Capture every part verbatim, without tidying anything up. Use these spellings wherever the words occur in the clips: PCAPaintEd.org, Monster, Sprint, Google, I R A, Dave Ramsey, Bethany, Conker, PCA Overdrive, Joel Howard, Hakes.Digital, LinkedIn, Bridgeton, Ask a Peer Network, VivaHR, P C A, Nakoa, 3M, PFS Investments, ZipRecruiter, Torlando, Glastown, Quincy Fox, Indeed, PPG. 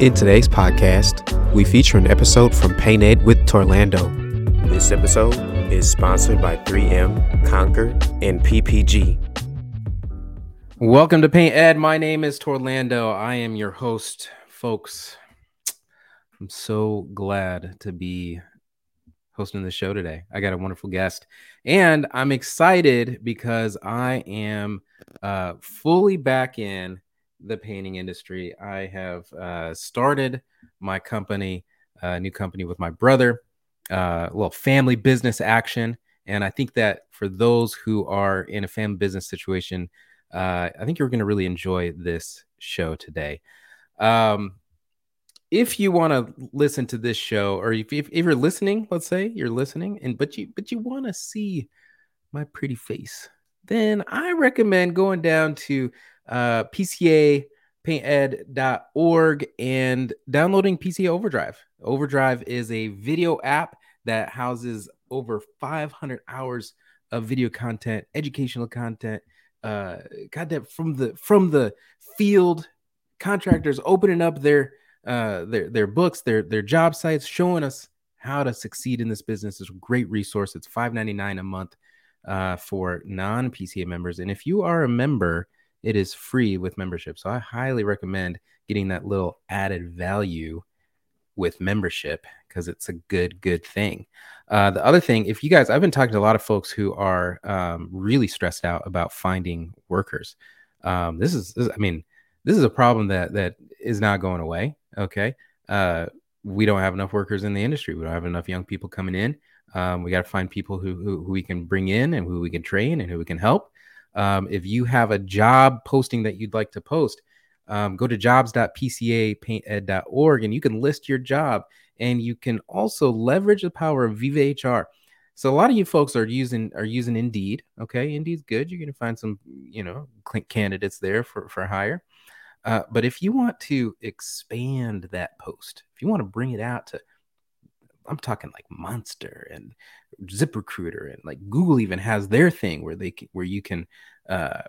In today's podcast, we feature an episode from Paint Ed with Torlando. This episode is sponsored by three M, Conker, and P P G. Welcome to Paint Ed. My name is Torlando. I am your host, folks. I'm so glad to be hosting the show today. I got a wonderful guest, and I'm excited because I am uh, fully back in the painting industry. I have uh, started my company, a new company with my brother, uh, a little family business action. And I think that for those who are in a family business situation, uh, I think you're going to really enjoy this show today. Um, If you want to listen to this show, or if, if, if you're listening, let's say you're listening, and but you but you want to see my pretty face, then I recommend going down to uh, P C A paint ed dot org and downloading P C A Overdrive. Overdrive is a video app that houses over five hundred hours of video content, educational content, uh, content from the from the field, contractors opening up their uh their their books, their their job sites, showing us how to succeed in this business. Is a great resource. It's five ninety-nine a month uh for non-P C A members, and if you are a member, it is free with membership. So I highly recommend getting that little added value with membership, because it's a good good thing. Uh the other thing, if you guys, I've been talking to a lot of folks who are um really stressed out about finding workers. um this is, this, I mean this is a problem that that is not going away. Okay. Uh, we don't have enough workers in the industry. We don't have enough young people coming in. Um, we got to find people who, who, who we can bring in and who we can train and who we can help. Um, if you have a job posting that you'd like to post, um, go to jobs dot P C A paint ed dot org and you can list your job, and you can also leverage the power of VivaHR. So a lot of you folks are using, are using Indeed. Okay. Indeed's good. You're going to find some, you know, candidates there for, for hire. Uh, but if you want to expand that post, if you want to bring it out to, I'm talking like Monster and ZipRecruiter, and like Google even has their thing where they can, where you can uh,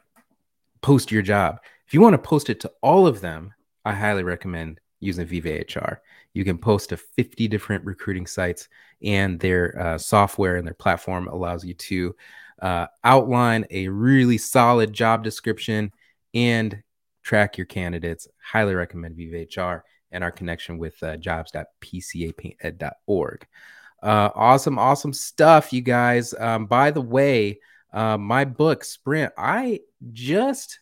post your job. If you want to post it to all of them, I highly recommend using VivaHR. You can post to fifty different recruiting sites, and their uh, software and their platform allows you to uh, outline a really solid job description and track your candidates. Highly recommend VivaHR and our connection with uh, jobs dot P C A paint ed dot org. Uh, awesome, awesome stuff, you guys. Um, by the way, uh, my book, Sprint, I just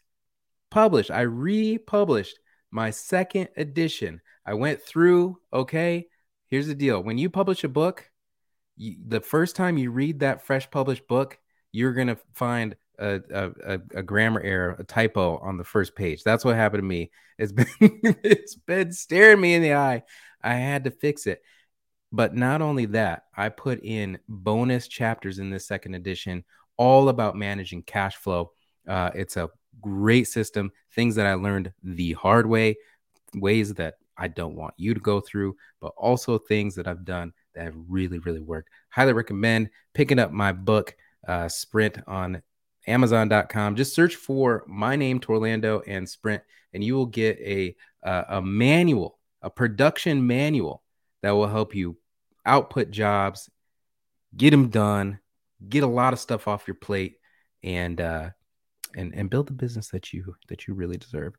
published, I republished my second edition. I went through, okay, here's the deal. When you publish a book, you, the first time you read that fresh published book, you're going to find A, a, a grammar error, a typo on the first page. That's what happened to me. It's been it's been staring me in the eye. I had to fix it. But not only that, I put in bonus chapters in this second edition, all about managing cash flow. Uh, it's a great system. Things that I learned the hard way, ways that I don't want you to go through, but also things that I've done that have really, really worked. Highly recommend picking up my book, uh, Sprint, on amazon dot com. Just search for my name, Torlando, and Sprint, and you will get a uh, a manual, a production manual that will help you output jobs, get them done, get a lot of stuff off your plate, and uh, and and build the business that you that you really deserve.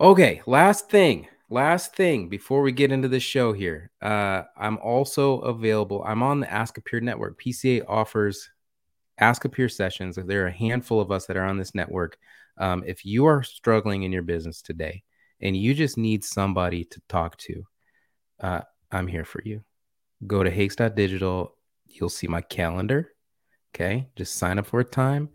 Okay, last thing, last thing before we get into this show here, uh, I'm also available. I'm on the Ask a Peer Network. P C A offers Ask a Peer sessions. There are a handful of us that are on this network. Um, if you are struggling in your business today and you just need somebody to talk to, uh, I'm here for you. Go to Hakes dot digital. You'll see my calendar. Okay. Just sign up for a time.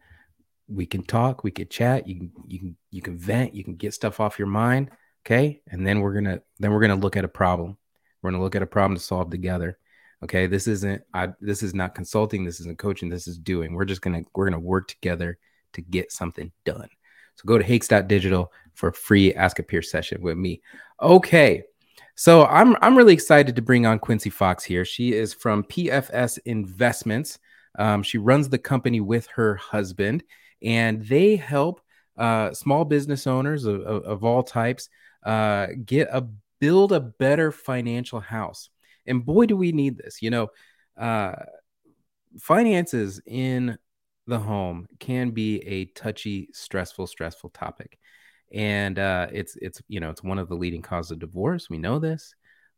We can talk. We can chat. You can, you can, you can vent. You can get stuff off your mind. Okay. And then we're going to, then we're going to look at a problem. We're going to look at a problem to solve together. Okay. This isn't, I, this is not consulting. This isn't coaching. This is doing. We're just going to, we're going to work together to get something done. So go to Hakes dot digital for a free Ask a Peer session with me. Okay. So I'm, I'm really excited to bring on Quincy Fox here. She is from P F S Investments. Um, she runs the company with her husband, and they help uh, small business owners of, of, of all types uh, get a build a better financial house. And boy, do we need this. You know, uh, finances in the home can be a touchy, stressful, stressful topic. And uh, it's, it's, you know, it's one of the leading causes of divorce. We know this.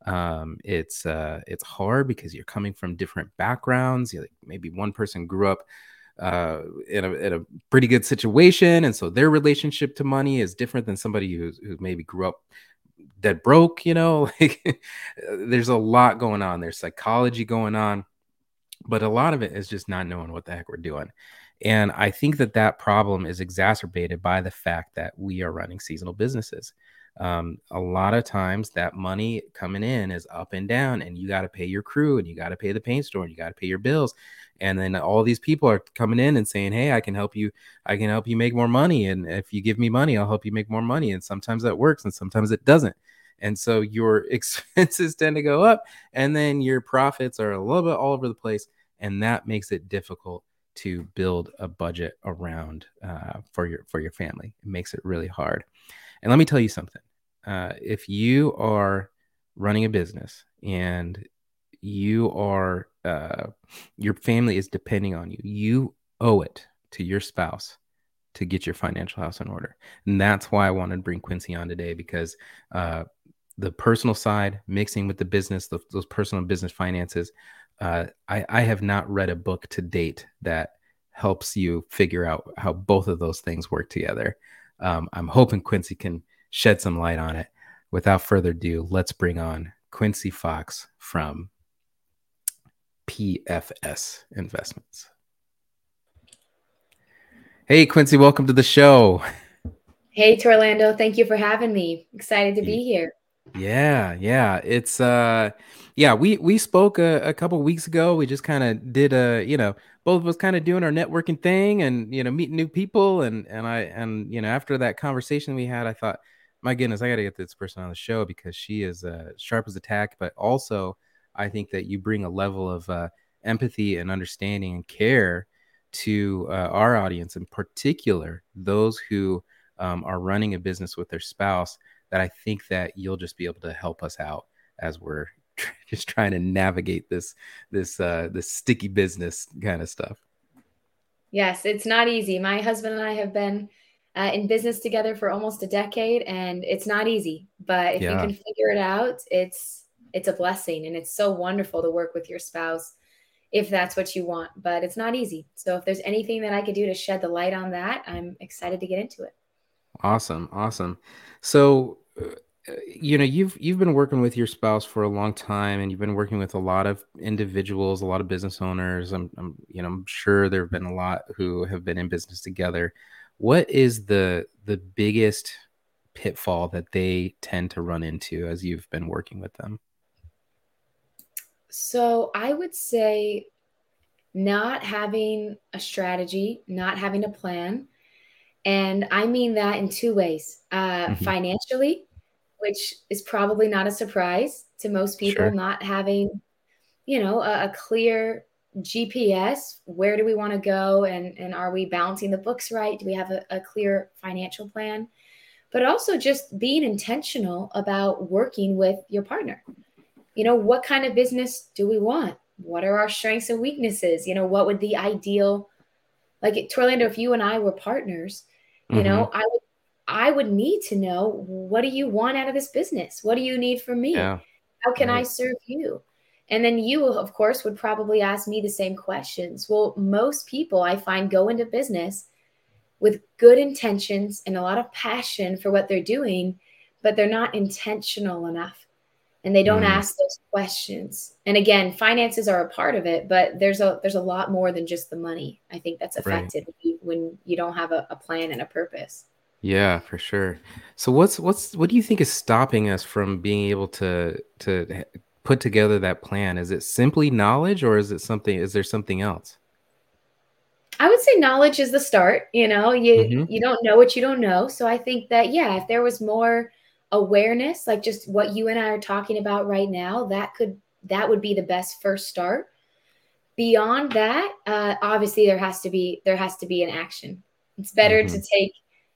Um, it's, uh, it's hard because you're coming from different backgrounds. You're like, maybe one person grew up uh, in a, in a pretty good situation. And so their relationship to money is different than somebody who's, who maybe grew up dead broke, you know, like there's a lot going on. There's psychology going on, but a lot of it is just not knowing what the heck we're doing. And I think that that problem is exacerbated by the fact that we are running seasonal businesses. Um, a lot of times that money coming in is up and down, and you got to pay your crew, and you got to pay the paint store, and you got to pay your bills. And then all these people are coming in and saying, hey, I can help you. I can help you make more money. And if you give me money, I'll help you make more money. And sometimes that works and sometimes it doesn't. And so your expenses tend to go up, and then your profits are a little bit all over the place. And that makes it difficult to build a budget around uh, for your, for your family. It makes it really hard. And let me tell you something. Uh, if you are running a business and you are, uh, your family is depending on you, you owe it to your spouse to get your financial house in order. And that's why I wanted to bring Quincy on today, because uh, the personal side mixing with the business, the, those personal business finances, uh, I, I have not read a book to date that helps you figure out how both of those things work together. Um, I'm hoping Quincy can shed some light on it. Without further ado, let's bring on Quincy Fox from P F S Investments. Hey, Quincy, welcome to the show. Hey, Torlando. Thank you for having me. Excited to be here. Yeah, yeah. It's, uh, yeah, we, we spoke a, a couple of weeks ago. We just kind of did a, you know, both of us kind of doing our networking thing and, you know, meeting new people. And, and I, and, you know, after that conversation we had, I thought, my goodness, I got to get this person on the show because she is uh, sharp as a tack. But also I think that you bring a level of uh, empathy and understanding and care to uh, our audience, in particular, those who um, are running a business with their spouse, that I think that you'll just be able to help us out as we're tr- just trying to navigate this, this, uh, this sticky business kind of stuff. Yes, it's not easy. My husband and I have been uh, in business together for almost a decade, and it's not easy, but if yeah. you can figure it out, it's, it's a blessing. And it's so wonderful to work with your spouse if that's what you want, but it's not easy. So if there's anything that I could do to shed the light on that, I'm excited to get into it. Awesome. Awesome. So, uh, you know, you've, you've been working with your spouse for a long time, and you've been working with a lot of individuals, a lot of business owners. I'm, I'm you know, I'm sure there've been a lot who have been in business together. What is the, the biggest pitfall that they tend to run into as you've been working with them? So I would say not having a strategy, not having a plan. And I mean that in two ways, uh, mm-hmm. financially, which is probably not a surprise to most people, sure. not having, you know, a, a clear G P S. Where do we want to go? And, and are we balancing the books right? Do we have a, a clear financial plan? But also just being intentional about working with your partner. You know, what kind of business do we want? What are our strengths and weaknesses? You know, what would the ideal, like Torlando, if you and I were partners, you mm-hmm. know, I would, I would need to know, what do you want out of this business? What do you need from me? Yeah. How can right. I serve you? And then you, of course, would probably ask me the same questions. Well, most people I find go into business with good intentions and a lot of passion for what they're doing, but they're not intentional enough. And they don't mm. ask those questions. And again, finances are a part of it, but there's a there's a lot more than just the money. I think that's affected right. when, you, when you don't have a, a plan and a purpose. Yeah, for sure. So what's what's what do you think is stopping us from being able to to put together that plan? Is it simply knowledge, or is it something? Is there something else? I would say knowledge is the start. You know, you mm-hmm. you don't know what you don't know. So I think that, yeah, if there was more awareness, like just what you and I are talking about right now, that could that would be the best first start. Beyond that, uh, obviously there has to be there has to be an action. It's better mm-hmm. to take,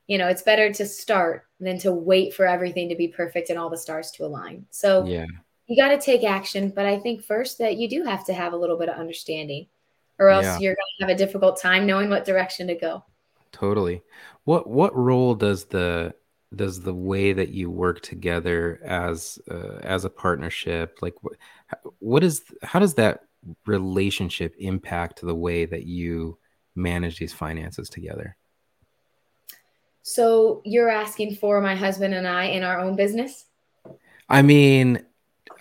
you know, it's better to start than to wait for everything to be perfect and all the stars to align. So yeah. you got to take action. But I think first that you do have to have a little bit of understanding, or else yeah. you're going to have a difficult time knowing what direction to go. Totally. What what role does the does the way that you work together as uh, as a partnership, like what, what is how does that relationship impact the way that you manage these finances together? So you're asking for my husband and I in our own business? I mean,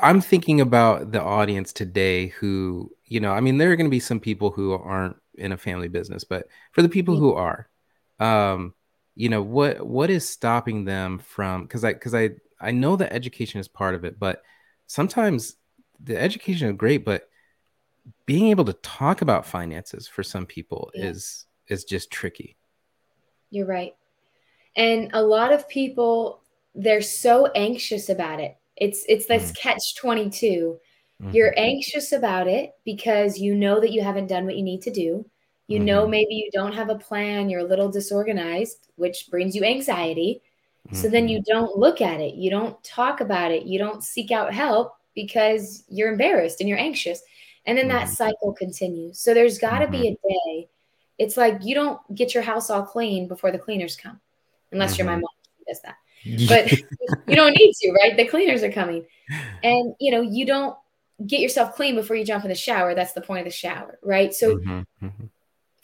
I'm thinking about the audience today who, you know, I mean, there are going to be some people who aren't in a family business, but for the people who are, um, you know, what what is stopping them from, because I because I, I know that education is part of it, but sometimes the education is great, but being able to talk about finances for some people yeah. is is just tricky. You're right. And a lot of people, they're so anxious about it. It's it's this mm. catch twenty-two. Mm. You're anxious about it because you know that you haven't done what you need to do. You mm. know, maybe you don't have a plan. You're a little disorganized, which brings you anxiety. Mm. So then you don't look at it. You don't talk about it. You don't seek out help because you're embarrassed and you're anxious. And then mm. that cycle continues. So there's got to mm. be a day. It's like you don't get your house all clean before the cleaners come. Unless you're my mom, who does that. But you don't need to, right? The cleaners are coming. And, you know, you don't get yourself clean before you jump in the shower. That's the point of the shower, right? So mm-hmm. Mm-hmm.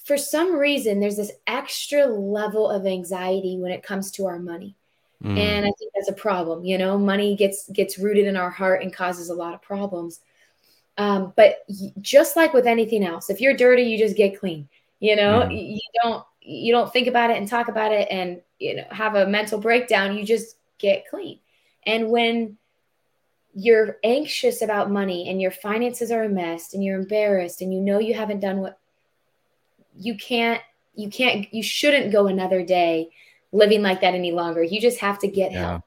for some reason, there's this extra level of anxiety when it comes to our money. Mm. And I think that's a problem. You know, money gets gets rooted in our heart and causes a lot of problems. Um, but just like with anything else, if you're dirty, you just get clean. You know, mm. you don't you don't think about it and talk about it and, you know, have a mental breakdown. You just get clean. And when you're anxious about money and your finances are a mess and you're embarrassed and you know you haven't done what you can't, you can't, you shouldn't go another day living like that any longer. You just have to get yeah. help.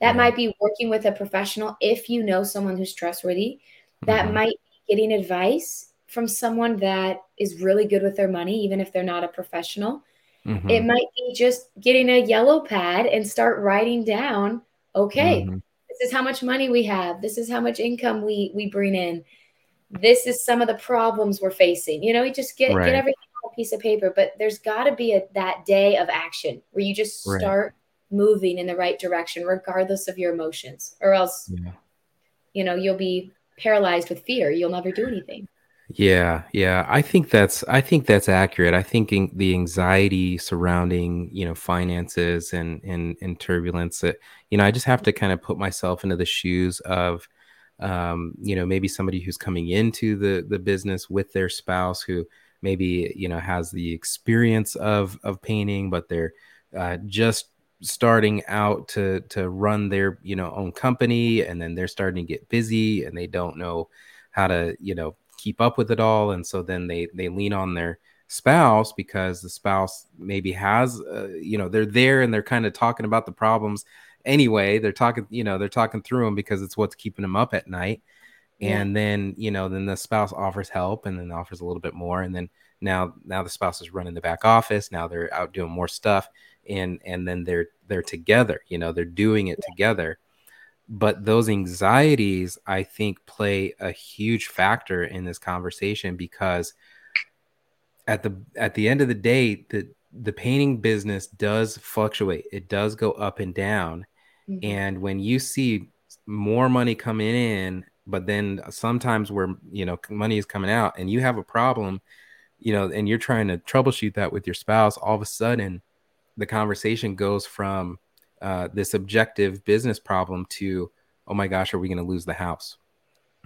That yeah. might be working with a professional if you know someone who's trustworthy. That mm-hmm. might be getting advice from someone that is really good with their money, even if they're not a professional. Mm-hmm. It might be just getting a yellow pad and start writing down, okay, mm-hmm. this is how much money we have. This is how much income we we bring in. This is some of the problems we're facing. You know, you just get, right. get everything on a piece of paper, but there's got to be a, that day of action where you just start right. moving in the right direction, regardless of your emotions, or else, yeah. you know, you'll be paralyzed with fear. You'll never do anything. Yeah. Yeah. I think that's, I think that's accurate. I think in, the anxiety surrounding, you know, finances and, and, and turbulence that, you know, I just have to kind of put myself into the shoes of, um, you know, maybe somebody who's coming into the, the business with their spouse who maybe, you know, has the experience of, of painting, but they're uh, just starting out to, to run their, you know, own company. And then they're starting to get busy and they don't know how to, you know, keep up with it all. And so then they, they lean on their spouse because the spouse maybe has, uh, you know, they're there and they're kind of talking about the problems anyway. They're talking, you know, they're talking through them because it's what's keeping them up at night. And yeah. then, you know, then the spouse offers help and then offers a little bit more. And then now, now the spouse is running the back office. Now they're out doing more stuff. And, and then they're, they're together, you know, they're doing it yeah. together. But those anxieties, I think, play a huge factor in this conversation because at the at the end of the day, the, the painting business does fluctuate. It does go up and down. Mm-hmm. And when you see more money coming in, but then sometimes where, you know, money is coming out and you have a problem, you know, and you're trying to troubleshoot that with your spouse, all of a sudden the conversation goes from Uh, this objective business problem to, oh my gosh, are we going to lose the house?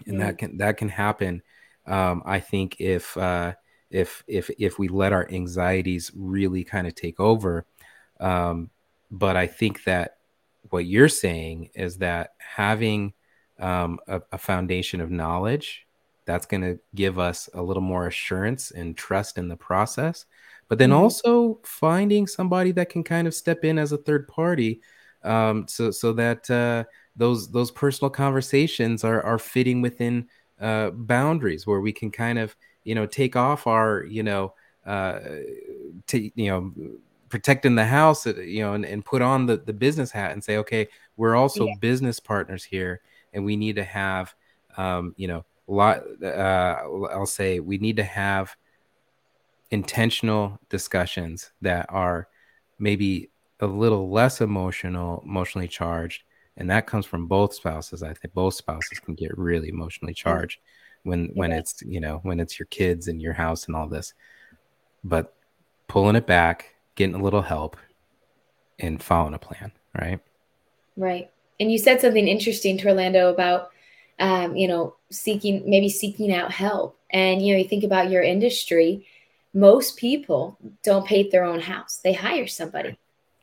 And yeah. that can that can happen. Um, I think if uh, if if if we let our anxieties really kind of take over, um, But I think that what you're saying is that having um, a, a foundation of knowledge, that's going to give us a little more assurance and trust in the process. But then also finding somebody that can kind of step in as a third party, um, so so that uh, those those personal conversations are are fitting within uh, boundaries where we can kind of you know take off our you know uh, t- you know protecting the house you know and, and put on the, the business hat and say, okay, we're also yeah. business partners here, and we need to have um, you know lot uh, I'll say we need to have intentional discussions that are maybe a little less emotional, emotionally charged. And that comes from both spouses. I think both spouses can get really emotionally charged when, yeah. when it's, you know, when it's your kids and your house and all this, but pulling it back, getting a little help and following a plan. Right. Right. And you said something interesting, Torlando, about, um, you know, seeking, maybe seeking out help. And, you know, you think about your industry, most people don't paint their own house. They hire somebody.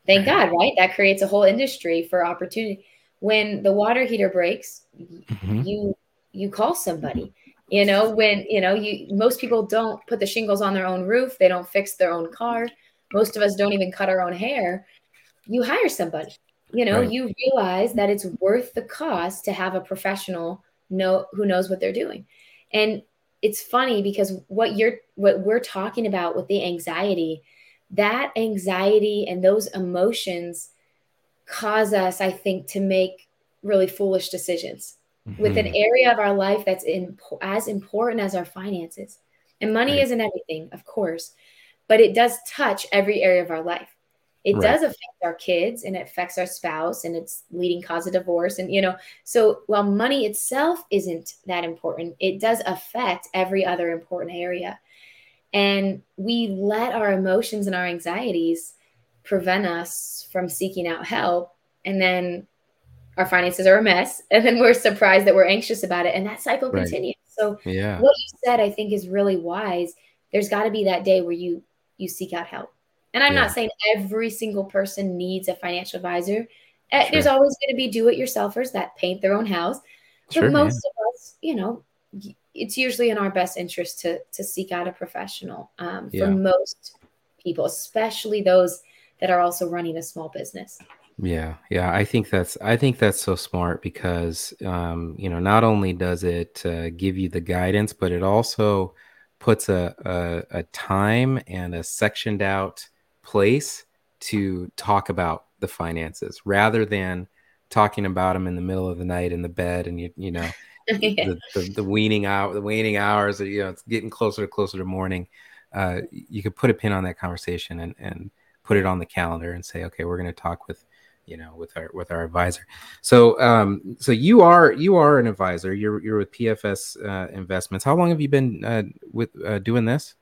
Thank God, right? That creates a whole industry for opportunity. When the water heater breaks, mm-hmm. you you call somebody. You know, when, you know, you most people don't put the shingles on their own roof. They don't fix their own car. Most of us don't even cut our own hair. You hire somebody. You know, right. You realize that it's worth the cost to have a professional know who knows what they're doing. And it's funny because what you're, what we're talking about with the anxiety, that anxiety and those emotions cause us, I think, to make really foolish decisions mm-hmm. with an area of our life that's in, as important as our finances. And money right. isn't everything, of course, but it does touch every area of our life. It right. does affect our kids, and it affects our spouse, and it's leading cause of divorce. And, you know, so while money itself isn't that important, it does affect every other important area. And we let our emotions and our anxieties prevent us from seeking out help. And then our finances are a mess. And then we're surprised that we're anxious about it. And that cycle right. continues. So yeah. what you said, I think, is really wise. There's got to be that day where you, you seek out help. And I'm yeah. not saying every single person needs a financial advisor. Sure. There's always going to be do-it-yourselfers that paint their own house. But sure, most yeah. of us, you know, it's usually in our best interest to to seek out a professional um, for yeah. most people, especially those that are also running a small business. Yeah, yeah, I think that's I think that's so smart because um, you know not only does it uh, give you the guidance, but it also puts a, a a time and a sectioned out place to talk about the finances rather than talking about them in the middle of the night in the bed and you you know yeah. the, the, the weaning out the waning hours you know it's getting closer and closer to morning. Uh, you could put a pin on that conversation and and put it on the calendar and say, okay, we're going to talk with you know with our with our advisor. So um so you are you are an advisor. You're you're with P F S uh, Investments. How long have you been uh, with uh, doing this?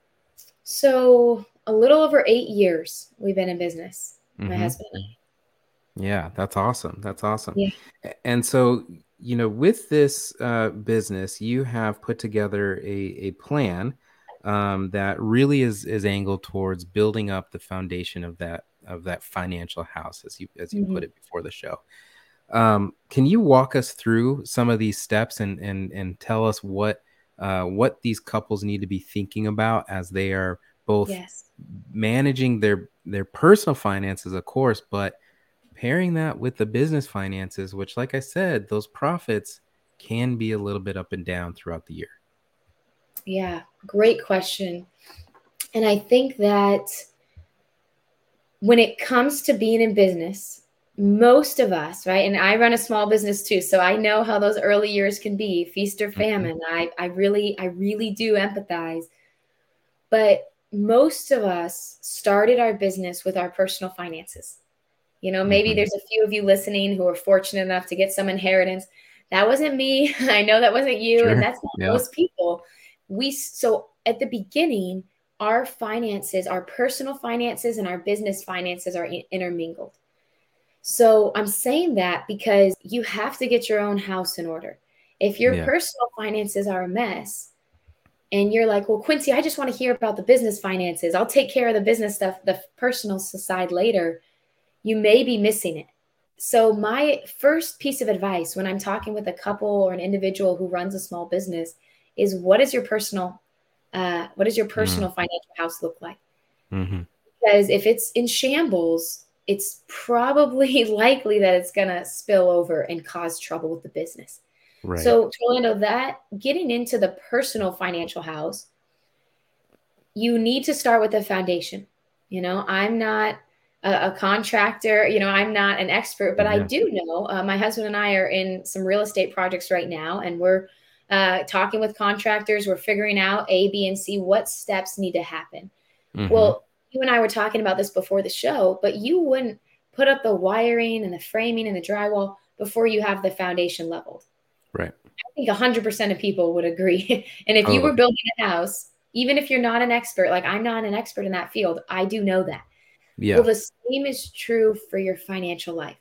So a little over eight years we've been in business, my mm-hmm. husband and I. Yeah, that's awesome. That's awesome. Yeah. And so, you know, with this uh, business, you have put together a, a plan um, that really is, is angled towards building up the foundation of that of that financial house, as you as you mm-hmm. put it before the show. Um, can you walk us through some of these steps and and and tell us what uh, what these couples need to be thinking about as they are both yes. managing their, their personal finances, of course, but pairing that with the business finances, which, like I said, those profits can be a little bit up and down throughout the year. Yeah, great question. And I think that when it comes to being in business, most of us, right, and I run a small business too, so I know how those early years can be, feast or famine. Mm-hmm. I, I really, I really do empathize. But most of us started our business with our personal finances. You know, maybe mm-hmm. there's a few of you listening who are fortunate enough to get some inheritance. That wasn't me. I know that wasn't you. Sure. And that's not yeah. most people. We so at the beginning, our finances, our personal finances and our business finances are intermingled. So I'm saying that because you have to get your own house in order. If your yeah. personal finances are a mess, and you're like, well, Quincy, I just want to hear about the business finances. I'll take care of the business stuff, the personal side later. you may be missing it. So my first piece of advice when I'm talking with a couple or an individual who runs a small business is, what is your personal, uh, what does your personal mm-hmm. financial house look like? Mm-hmm. Because if it's in shambles, it's probably likely that it's going to spill over and cause trouble with the business. Right. So Torlando, that getting into the personal financial house, you need to start with a foundation. You know, I'm not a, a contractor, you know, I'm not an expert, but yeah. I do know uh, my husband and I are in some real estate projects right now, and we're uh, talking with contractors. We're figuring out A, B, and C, what steps need to happen. Mm-hmm. Well, you and I were talking about this before the show, but you wouldn't put up the wiring and the framing and the drywall before you have the foundation leveled. Right. I think one hundred percent of people would agree. And if you oh. were building a house, even if you're not an expert, like I'm not an expert in that field, I do know that. Yeah. Well, the same is true for your financial life.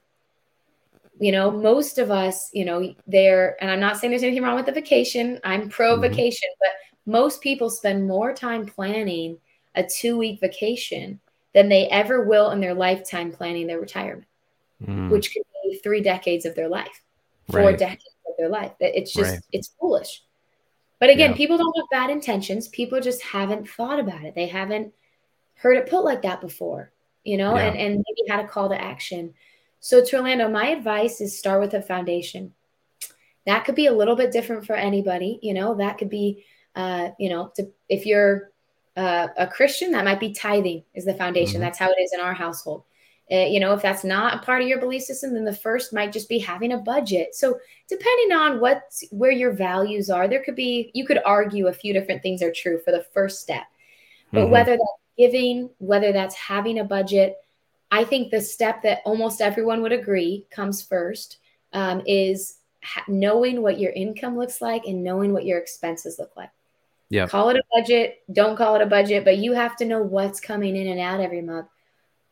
You know, most of us, you know, they're, and I'm not saying there's anything wrong with the vacation. I'm pro mm-hmm. vacation, but most people spend more time planning a two week vacation than they ever will in their lifetime planning their retirement, mm. which could be three decades of their life, four right. decades of their life. It's just, right. it's foolish. But again, yeah. people don't have bad intentions. People just haven't thought about it. They haven't heard it put like that before, you know, yeah. and, and maybe had a call to action. So Torlando, my advice is start with a foundation. That could be a little bit different for anybody. You know, that could be, uh, you know, to, if you're uh, a Christian, that might be tithing is the foundation. Mm-hmm. That's how it is in our household. Uh, you know, if that's not a part of your belief system, then the first might just be having a budget. So depending on what, where your values are, there could be, you could argue a few different things are true for the first step, but mm-hmm. whether that's giving, whether that's having a budget, I think the step that almost everyone would agree comes first um, is ha- knowing what your income looks like and knowing what your expenses look like. Yeah. Call it a budget. Don't call it a budget, but you have to know what's coming in and out every month,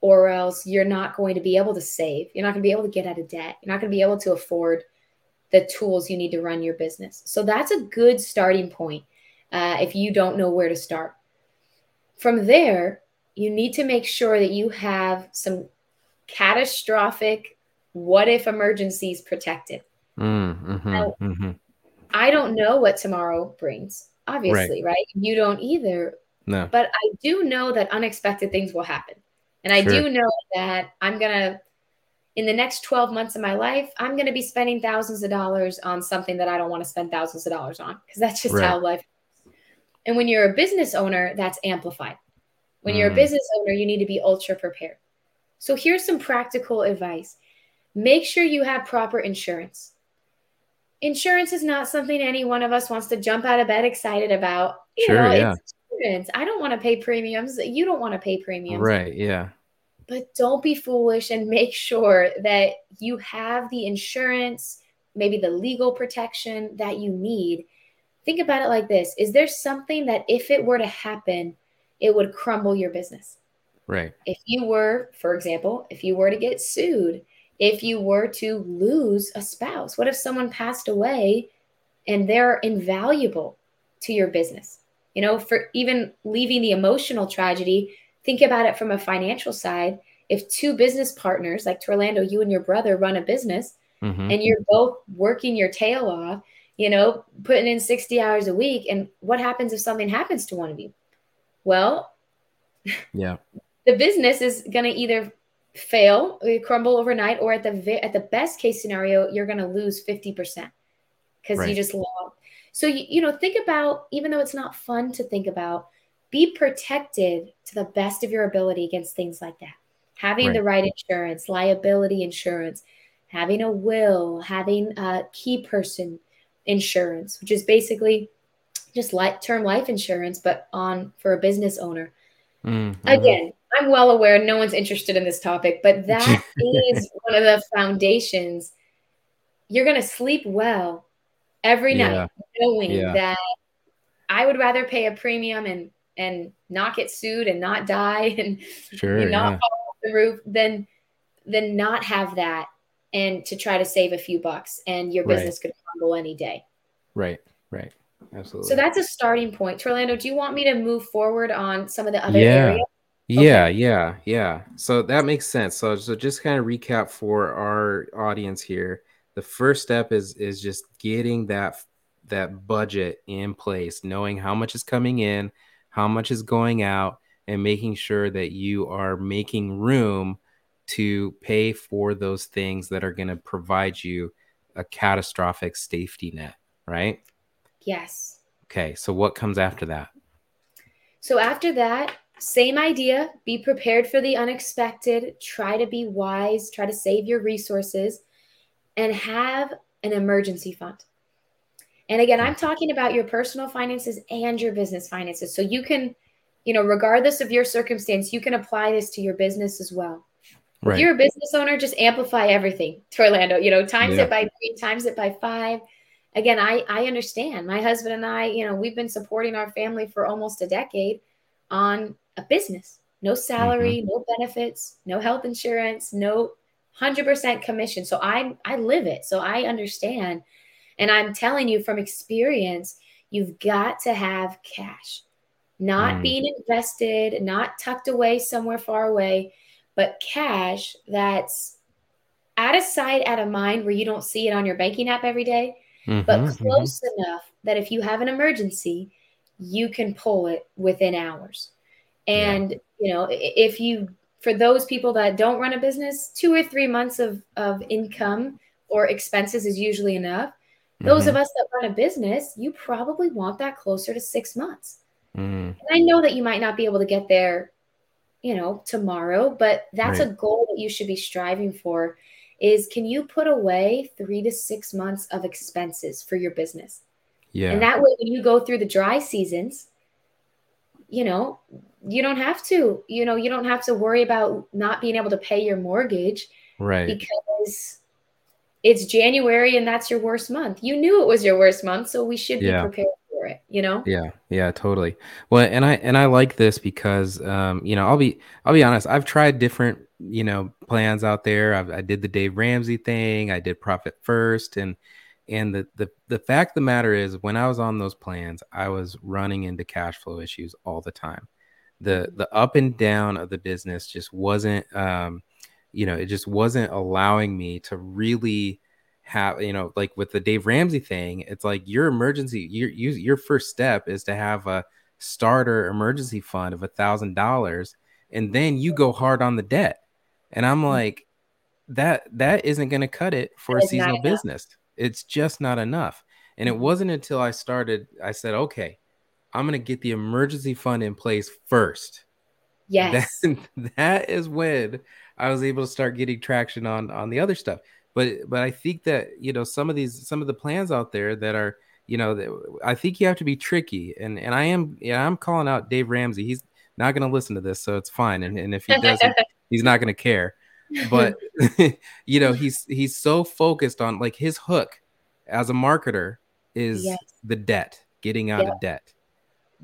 or else you're not going to be able to save. You're not going to be able to get out of debt. You're not going to be able to afford the tools you need to run your business. So that's a good starting point uh, if you don't know where to start. From there, you need to make sure that you have some catastrophic what-if emergencies protected. Mm, mm-hmm, now, mm-hmm. I don't know what tomorrow brings, obviously, right? right? You don't either. No. But I do know that unexpected things will happen. And I sure. do know that I'm going to, in the next twelve months of my life, I'm going to be spending thousands of dollars on something that I don't want to spend thousands of dollars on, because that's just right. how life is. And when you're a business owner, that's amplified. When mm. you're a business owner, you need to be ultra prepared. So here's some practical advice. Make sure you have proper insurance. Insurance is not something any one of us wants to jump out of bed excited about. You sure, know, yeah. It's, I don't want to pay premiums. You don't want to pay premiums. Right. Yeah. But don't be foolish and make sure that you have the insurance, maybe the legal protection that you need. Think about it like this. Is there something that if it were to happen, it would crumble your business? Right. If you were, for example, if you were to get sued, if you were to lose a spouse, what if someone passed away and they're invaluable to your business? You know, for even leaving the emotional tragedy, think about it from a financial side. If two business partners, like Torlando, you and your brother run a business mm-hmm. and you're both working your tail off, you know, putting in sixty hours a week. And what happens if something happens to one of you? Well, yeah, the business is going to either fail, crumble overnight, or at the at the best case scenario, you're going to lose fifty percent because right. you just lost. So, you, you know, think about, even though it's not fun to think about, be protected to the best of your ability against things like that. Having right. the right insurance, liability insurance, having a will, having a key person insurance, which is basically just like term life insurance, but on for a business owner. Mm-hmm. Again, I'm well aware no one's interested in this topic, but that is one of the foundations. You're going to sleep well every night. Yeah. Knowing yeah. that I would rather pay a premium and and not get sued and not die and, sure, and not yeah. fall off the roof than than not have that and to try to save a few bucks, and your business right. could crumble any day. Right, right, absolutely. So that's a starting point. Torlando, do you want me to move forward on some of the other yeah. areas? Yeah, okay. yeah, yeah. So that makes sense. So, so just kind of recap for our audience here. The first step is is just getting that that budget in place, knowing how much is coming in, how much is going out, and making sure that you are making room to pay for those things that are going to provide you a catastrophic safety net, right? Yes. Okay. So what comes after that? So after that, same idea, be prepared for the unexpected, try to be wise, try to save your resources, and have an emergency fund. And again, I'm talking about your personal finances and your business finances. So you can, you know, regardless of your circumstance, you can apply this to your business as well. Right. If you're a business owner, just amplify everything, Torlando, you know, times yeah. it by three, times it by five. Again, I, I understand. My husband and I, you know, we've been supporting our family for almost a decade on a business, no salary, mm-hmm. no benefits, no health insurance, no one hundred percent commission. So I, I live it. So I understand. And I'm telling you from experience, you've got to have cash, not mm. being invested, not tucked away somewhere far away, but cash that's out of sight, out of mind, where you don't see it on your banking app every day, mm-hmm, but close mm-hmm. enough that if you have an emergency, you can pull it within hours. And, yeah. you know, if you, for those people that don't run a business, two or three months of, of income or expenses is usually enough. Those mm-hmm. of us that run a business, you probably want that closer to six months. Mm. And I know that you might not be able to get there, you know, tomorrow, but that's right. a goal that you should be striving for is can you put away three to six months of expenses for your business? Yeah. And that way, when you go through the dry seasons, you know, you don't have to, you know, you don't have to worry about not being able to pay your mortgage. Right. Because it's January and that's your worst month. You knew it was your worst month, so we should yeah. be prepared for it, you know? Yeah. Yeah, totally. Well, and I, and I like this because, um, you know, I'll be, I'll be honest. I've tried different, you know, plans out there. I've, I did the Dave Ramsey thing. I did Profit First. And, and the, the, the fact of the matter is when I was on those plans, I was running into cash flow issues all the time. The, the up and down of the business just wasn't, um, you know, it just wasn't allowing me to really have, you know, like with the Dave Ramsey thing, it's like your emergency, your, your first step is to have a starter emergency fund of a thousand dollars. And then you go hard on the debt. And I'm like, that, that isn't going to cut it for a seasonal business. It's just not enough. And it wasn't until I started, I said, okay, I'm going to get the emergency fund in place first. Yes. That, that is when I was able to start getting traction on, on the other stuff. But, but I think that, you know, some of these, some of the plans out there that are, you know, that I think you have to be tricky. And, and I am, yeah, I'm calling out Dave Ramsey. He's not going to listen to this, so it's fine. And, and if he doesn't, he's not going to care, but you know, he's, he's so focused on like his hook as a marketer is yes. the debt, getting out yeah. of debt.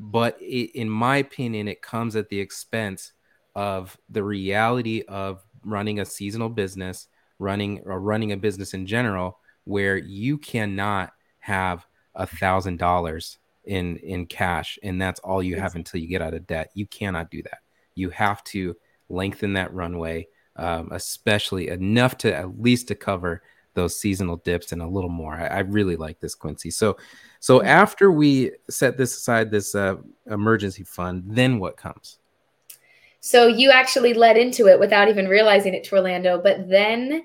But it, in my opinion, it comes at the expense of the reality of running a seasonal business, running or running a business in general, where you cannot have a thousand dollars in in cash. And that's all you have until you get out of debt. You cannot do that. You have to lengthen that runway, um, especially enough to at least to cover those seasonal dips and a little more. I, I really like this, Quincy. So, so after we set this aside, this uh, emergency fund, then what comes? So you actually led into it without even realizing it, Torlando. But then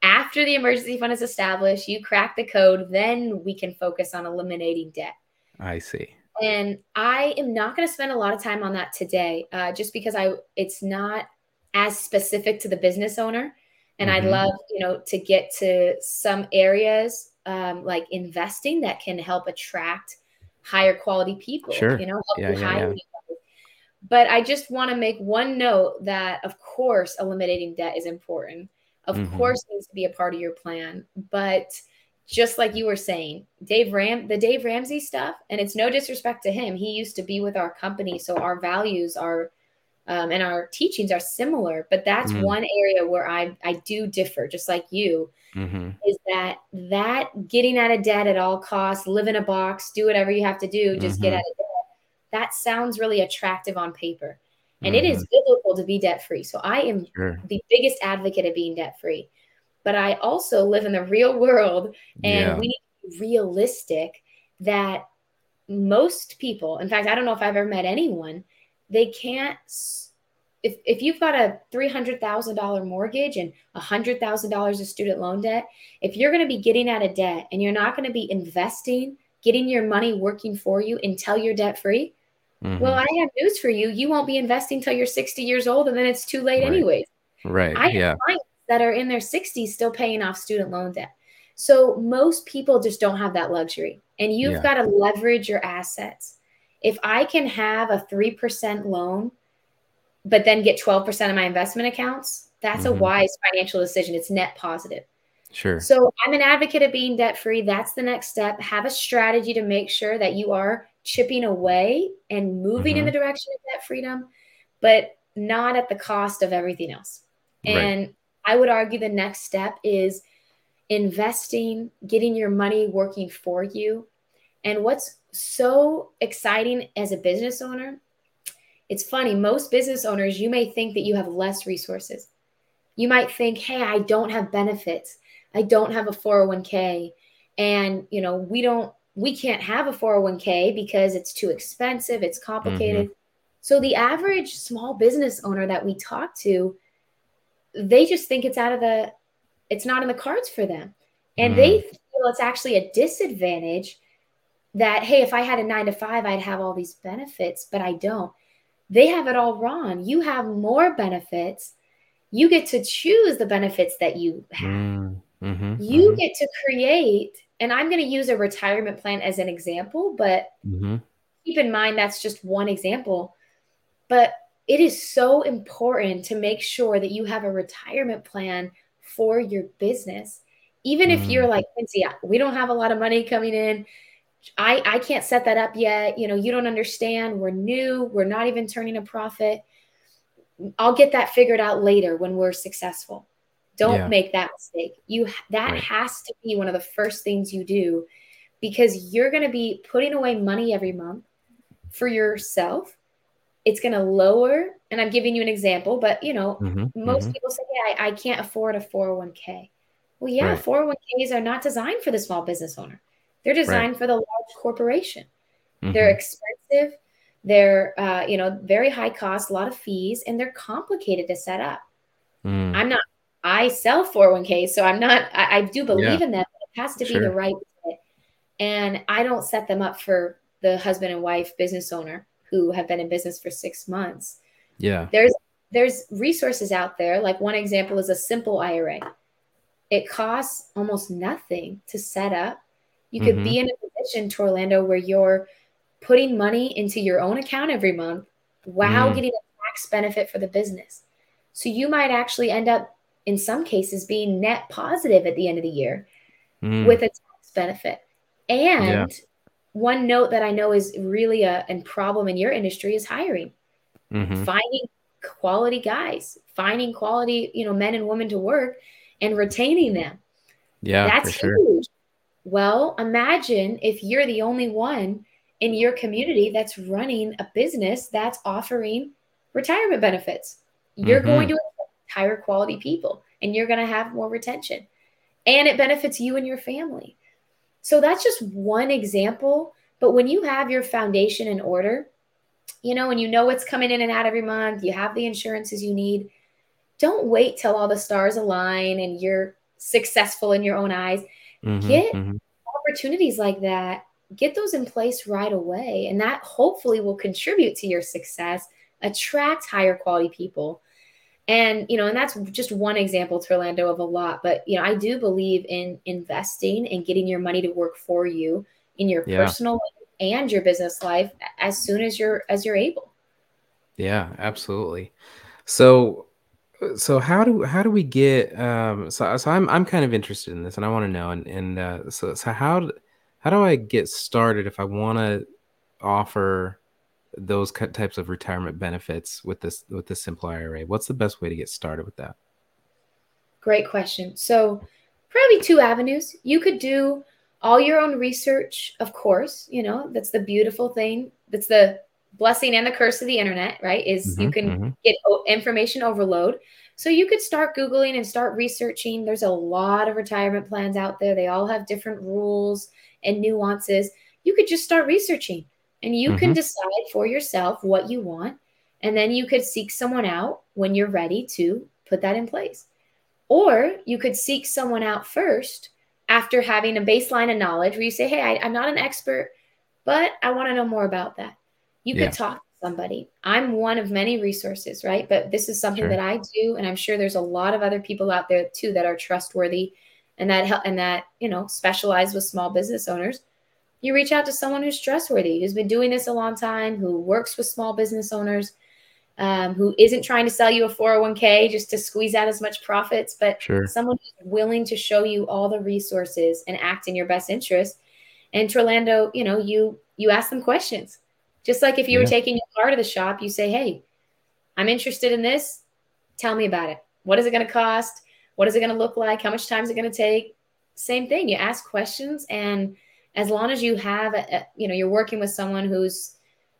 after the emergency fund is established, you crack the code, then we can focus on eliminating debt. I see. And I am not going to spend a lot of time on that today, uh, just because I it's not as specific to the business owner. And mm-hmm. I'd love, you know, to get to some areas um, like investing that can help attract higher quality people, sure. you know, help yeah, you yeah, hire yeah. people. But I just want to make one note that, of course, eliminating debt is important. Of mm-hmm. course, it needs to be a part of your plan. But just like you were saying, Dave Ram, the Dave Ramsey stuff, and it's no disrespect to him. He used to be with our company. So our values are Um, and our teachings are similar, but that's mm-hmm. one area where I, I do differ, just like you, mm-hmm. is that that getting out of debt at all costs, live in a box, do whatever you have to do, just mm-hmm. get out of debt. That sounds really attractive on paper. And mm-hmm. it is biblical to be debt-free. So I am sure. the biggest advocate of being debt-free. But I also live in the real world, and yeah. we need to be realistic that most people, in fact, I don't know if I've ever met anyone, they can't, if if you've got a three hundred thousand dollars mortgage and one hundred thousand dollars of student loan debt, if you're going to be getting out of debt and you're not going to be investing, getting your money working for you until you're debt-free, mm-hmm. well, I have news for you. You won't be investing till you're sixty years old, and then it's too late right. anyways. Right, I yeah. have clients that are in their sixties still paying off student loan debt. So most people just don't have that luxury, and you've yeah. got to leverage your assets. If I can have a three percent loan, but then get twelve percent of my investment accounts, that's mm-hmm. a wise financial decision. It's net positive. Sure. So I'm an advocate of being debt-free. That's the next step. Have a strategy to make sure that you are chipping away and moving mm-hmm. in the direction of debt freedom, but not at the cost of everything else. And right. I would argue the next step is investing, getting your money working for you. And what's so exciting as a business owner, it's funny, most business owners, you may think that you have less resources. You might think, hey, I don't have benefits. I don't have a four oh one k. And, you know, we don't, we can't have a four oh one k because it's too expensive. It's complicated. Mm-hmm. So the average small business owner that we talk to, they just think it's out of the, it's not in the cards for them. And mm-hmm. they feel it's actually a disadvantage that, hey, if I had a nine to five, I'd have all these benefits, but I don't. They have it all wrong. You have more benefits. You get to choose the benefits that you have. Mm-hmm. You mm-hmm. get to create, and I'm going to use a retirement plan as an example, but mm-hmm. keep in mind, that's just one example, but it is so important to make sure that you have a retirement plan for your business. Even mm-hmm. if you're like, Quincy, we don't have a lot of money coming in. I, I can't set that up yet. You know, you don't understand. We're new. We're not even turning a profit. I'll get that figured out later when we're successful. Don't yeah. make that mistake. You That right. has to be one of the first things you do, because you're going to be putting away money every month for yourself. It's going to lower, and I'm giving you an example, but you know, mm-hmm, most mm-hmm. people say, hey, I, I can't afford a four oh one k. Well, yeah, right. four oh one k's are not designed for the small business owner. They're designed right. for the large corporation. Mm-hmm. They're expensive. They're, uh, you know, very high cost, a lot of fees, and they're complicated to set up. Mm. I'm not, I sell four oh one k's, so I'm not, I, I do believe yeah. in them, but it has to sure. be the right fit. And I don't set them up for the husband and wife business owner who have been in business for six months. Yeah. There's there's resources out there. Like one example is a simple I R A. It costs almost nothing to set up. You could mm-hmm. be in a position, Torlando, where you're putting money into your own account every month while mm. getting a tax benefit for the business. So you might actually end up, in some cases, being net positive at the end of the year mm. with a tax benefit. And yeah. one note that I know is really a, a problem in your industry is hiring, mm-hmm. finding quality guys, finding quality, you know, men and women to work and retaining them. Yeah, that's for sure. huge. Well, imagine if you're the only one in your community that's running a business that's offering retirement benefits. You're mm-hmm. going to hire quality people, and you're going to have more retention, and it benefits you and your family. So that's just one example. But when you have your foundation in order, you know, and you know what's coming in and out every month, you have the insurances you need, don't wait till all the stars align and you're successful in your own eyes. Mm-hmm. Get mm-hmm. opportunities like that. Get those in place right away. And that hopefully will contribute to your success, attract higher quality people. And, you know, and that's just one example, Torlando, of a lot. But, you know, I do believe in investing and getting your money to work for you in your yeah. personal life and your business life as soon as you're, as you're able. Yeah, absolutely. So, so how do, how do we get, um, so, so I'm, I'm kind of interested in this, and I want to know, and, and, uh, so, so how do, How do I get started if I want to offer those types of retirement benefits with this with this simple I R A? What's the best way to get started with that? Great question. So probably two avenues. You could do all your own research, of course. You know, that's the beautiful thing. That's the blessing and the curse of the internet, right, is mm-hmm, you can mm-hmm. get information overload. So you could start Googling and start researching. There's a lot of retirement plans out there. They all have different rules and nuances. You could just start researching, and you mm-hmm. can decide for yourself what you want. And then you could seek someone out when you're ready to put that in place. Or you could seek someone out first after having a baseline of knowledge where you say, hey, I, I'm not an expert, but I want to know more about that. You yeah. could talk to somebody. I'm one of many resources, right? But this is something sure. that I do. And I'm sure there's a lot of other people out there too that are trustworthy and that, and that, you know, specialize with small business owners. You reach out to someone who's trustworthy, who's been doing this a long time, who works with small business owners, Um, who isn't trying to sell you a four oh one k just to squeeze out as much profits, but sure. someone who's willing to show you all the resources and act in your best interest. And Torlando, you know, you you ask them questions. Just like if you yeah. were taking your car to the shop, you say, hey, I'm interested in this. Tell me about it. What is it going to cost? What is it going to look like? How much time is it going to take? Same thing. You ask questions. And as long as you have, a, a, you know, you're working with someone who's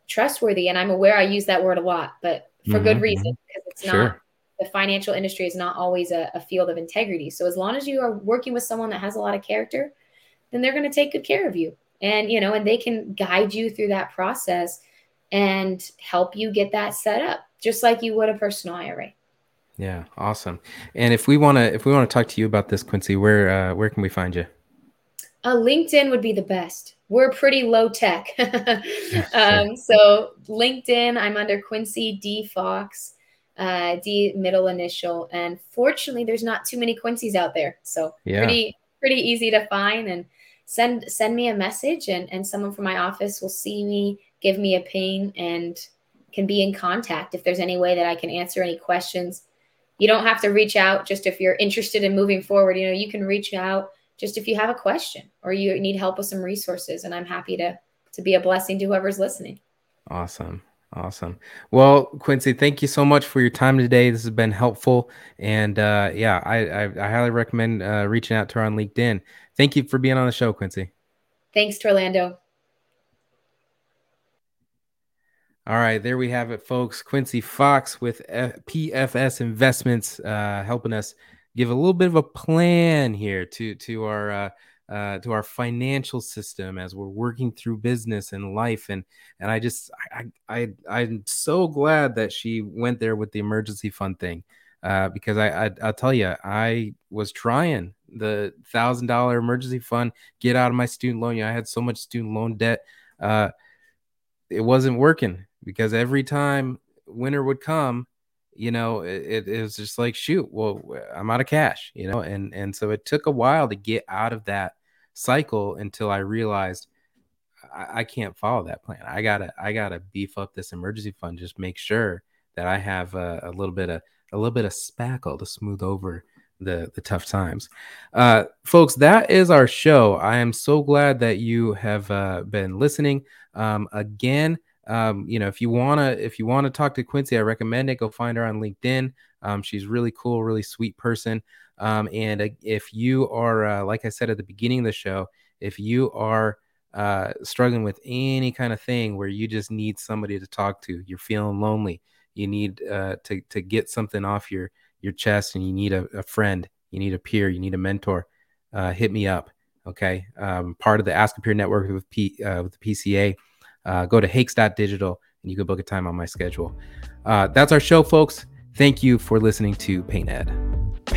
trustworthy. And I'm aware I use that word a lot, but for mm-hmm, good reason, because it's sure. not, the financial industry is not always a, a field of integrity. So as long as you are working with someone that has a lot of character, then they're going to take good care of you. And, you know, and they can guide you through that process and help you get that set up, just like you would a personal I R A. Yeah. Awesome. And if we want to, if we want to talk to you about this, Quincy, where, uh, where can we find you? Uh, LinkedIn would be the best. We're pretty low tech. um, so LinkedIn, I'm under Quincy D. Fox, uh, D middle initial. And fortunately, there's not too many Quincy's out there. So yeah. pretty pretty easy to find. And send send me a message, and, and someone from my office will see me, give me a ping, and can be in contact if there's any way that I can answer any questions. You don't have to reach out just if you're interested in moving forward. You know, you can reach out just if you have a question or you need help with some resources, and I'm happy to to be a blessing to whoever's listening. Awesome. Awesome. Well, Quincy, thank you so much for your time today. This has been helpful. And uh, yeah, I, I, I highly recommend uh, reaching out to her on LinkedIn. Thank you for being on the show, Quincy. Thanks, Torlando. All right, there we have it, folks. Quincy Fox with F- P F S Investments uh, helping us give a little bit of a plan here to to our uh, uh, to our financial system as we're working through business and life, and and I just I, I I'm so glad that she went there with the emergency fund thing, uh, because I, I I'll tell you, I was trying the thousand dollar emergency fund, get out of my student loan. You know, I had so much student loan debt, uh, it wasn't working, because every time winter would come, you know, it, it was just like, shoot, well, I'm out of cash, you know? And, and so it took a while to get out of that cycle until I realized I, I can't follow that plan. I gotta, I gotta beef up this emergency fund. Just make sure that I have a, a little bit of, a little bit of spackle to smooth over the, the tough times. Uh, folks, that is our show. I am so glad that you have uh, been listening. Um, again, Um, you know, if you want to, if you want to talk to Quincy, I recommend it. Go find her on LinkedIn. Um, she's really cool, really sweet person. Um, and if you are, uh, like I said, at the beginning of the show, if you are uh, struggling with any kind of thing where you just need somebody to talk to, you're feeling lonely, you need uh, to, to get something off your, your chest, and you need a, a friend, you need a peer, you need a mentor, uh, hit me up. Okay. Um, part of the Ask a Peer Network with P uh, with the P C A. Uh, go to Hakes dot digital and you can book a time on my schedule. Uh, that's our show, folks. Thank you for listening to Paint Ed.